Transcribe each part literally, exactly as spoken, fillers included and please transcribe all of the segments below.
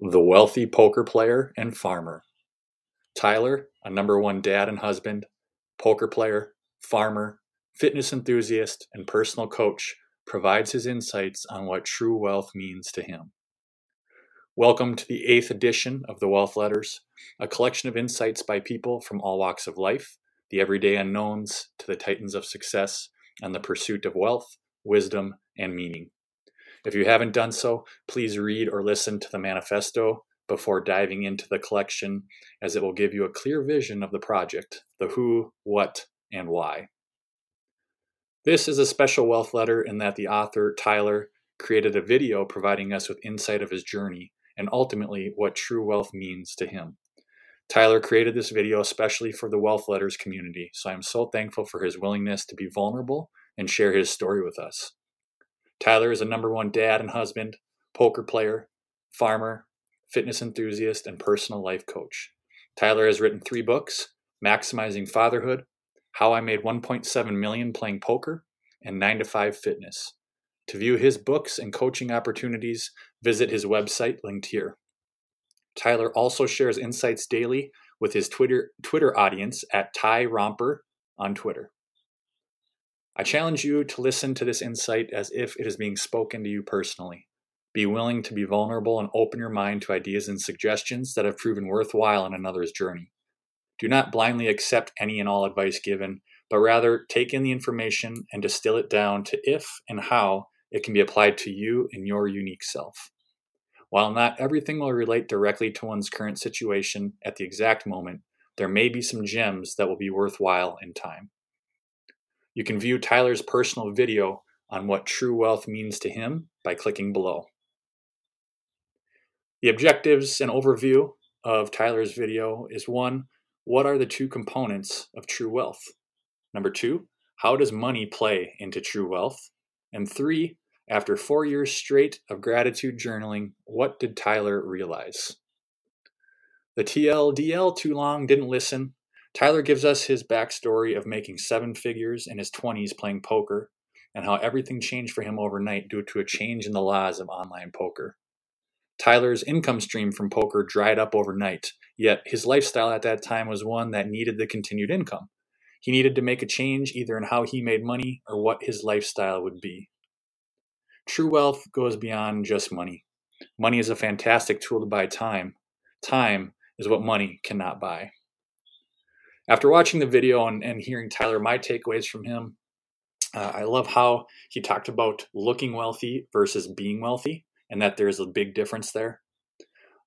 the wealthy poker player and farmer. Tyler, a number one dad and husband, poker player, farmer, fitness enthusiast, and personal coach, provides his insights on what true wealth means to him. Welcome to the eighth edition of The Wealth Letters, a collection of insights by people from all walks of life, the everyday unknowns to the titans of success, and the pursuit of wealth, wisdom, and meaning. If you haven't done so, please read or listen to the manifesto before diving into the collection, as it will give you a clear vision of the project, the who, what, and why. This is a special wealth letter in that the author, Tyler, created a video providing us with insight of his journey and ultimately what true wealth means to him. Tyler created this video especially for the Wealth Letters community, so I'm so thankful for his willingness to be vulnerable and share his story with us. Tyler is a number one dad and husband, poker player, farmer, fitness enthusiast, and personal life coach. Tyler has written three books: Maximizing Fatherhood, How I Made one point seven million dollars Playing Poker, and nine to five Fitness. To view his books and coaching opportunities, visit his website linked here. Tyler also shares insights daily with his Twitter Twitter audience at Ty Romper on Twitter. I challenge you to listen to this insight as if it is being spoken to you personally. Be willing to be vulnerable and open your mind to ideas and suggestions that have proven worthwhile in another's journey. Do not blindly accept any and all advice given, but rather take in the information and distill it down to if and how it can be applied to you and your unique self. While not everything will relate directly to one's current situation at the exact moment, there may be some gems that will be worthwhile in time. You can view Tyler's personal video on what true wealth means to him by clicking below. The objectives and overview of Tyler's video is one, what are the two components of true wealth? Number two, how does money play into true wealth? And three, after four years straight of gratitude journaling, what did Tyler realize? The T L D L too long didn't listen. Tyler gives us his backstory of making seven figures in his twenties playing poker and how everything changed for him overnight due to a change in the laws of online poker. Tyler's income stream from poker dried up overnight, yet his lifestyle at that time was one that needed the continued income. He needed to make a change either in how he made money or what his lifestyle would be. True wealth goes beyond just money. Money is a fantastic tool to buy time. Time is what money cannot buy. After watching the video and, and hearing Tyler, my takeaways from him, uh, I love how he talked about looking wealthy versus being wealthy and that there's a big difference there.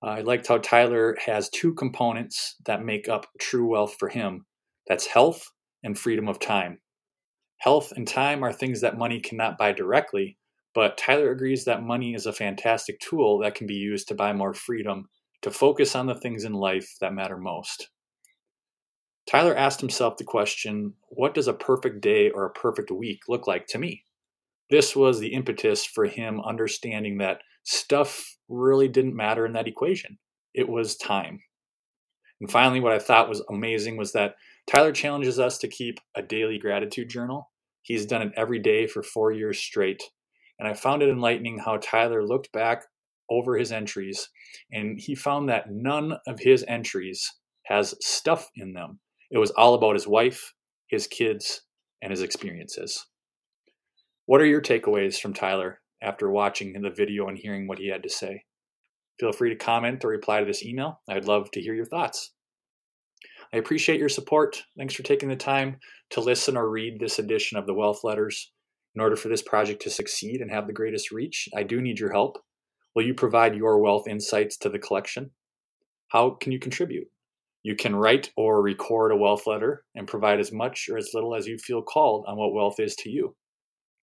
Uh, I liked how Tyler has two components that make up true wealth for him. That's health and freedom of time. Health and time are things that money cannot buy directly, but Tyler agrees that money is a fantastic tool that can be used to buy more freedom, to focus on the things in life that matter most. Tyler asked himself the question, what does a perfect day or a perfect week look like to me? This was the impetus for him understanding that stuff really didn't matter in that equation. It was time. And finally, what I thought was amazing was that Tyler challenges us to keep a daily gratitude journal. He's done it every day for four years straight. And I found it enlightening how Tyler looked back over his entries, and he found that none of his entries has stuff in them. It was all about his wife, his kids, and his experiences. What are your takeaways from Tyler after watching the video and hearing what he had to say? Feel free to comment or reply to this email. I'd love to hear your thoughts. I appreciate your support. Thanks for taking the time to listen or read this edition of The Wealth Letters. In order for this project to succeed and have the greatest reach, I do need your help. Will you provide your wealth insights to the collection? How can you contribute? You can write or record a wealth letter and provide as much or as little as you feel called on what wealth is to you.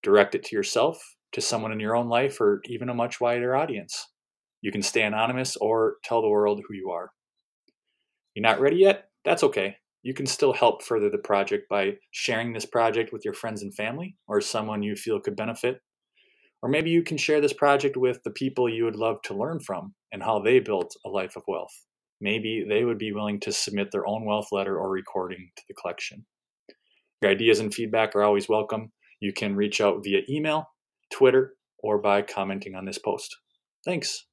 Direct it to yourself, to someone in your own life, or even a much wider audience. You can stay anonymous or tell the world who you are. You're not ready yet? That's okay. You can still help further the project by sharing this project with your friends and family or someone you feel could benefit. Or maybe you can share this project with the people you would love to learn from and how they built a life of wealth. Maybe they would be willing to submit their own wealth letter or recording to the collection. Your ideas and feedback are always welcome. You can reach out via email, Twitter, or by commenting on this post. Thanks.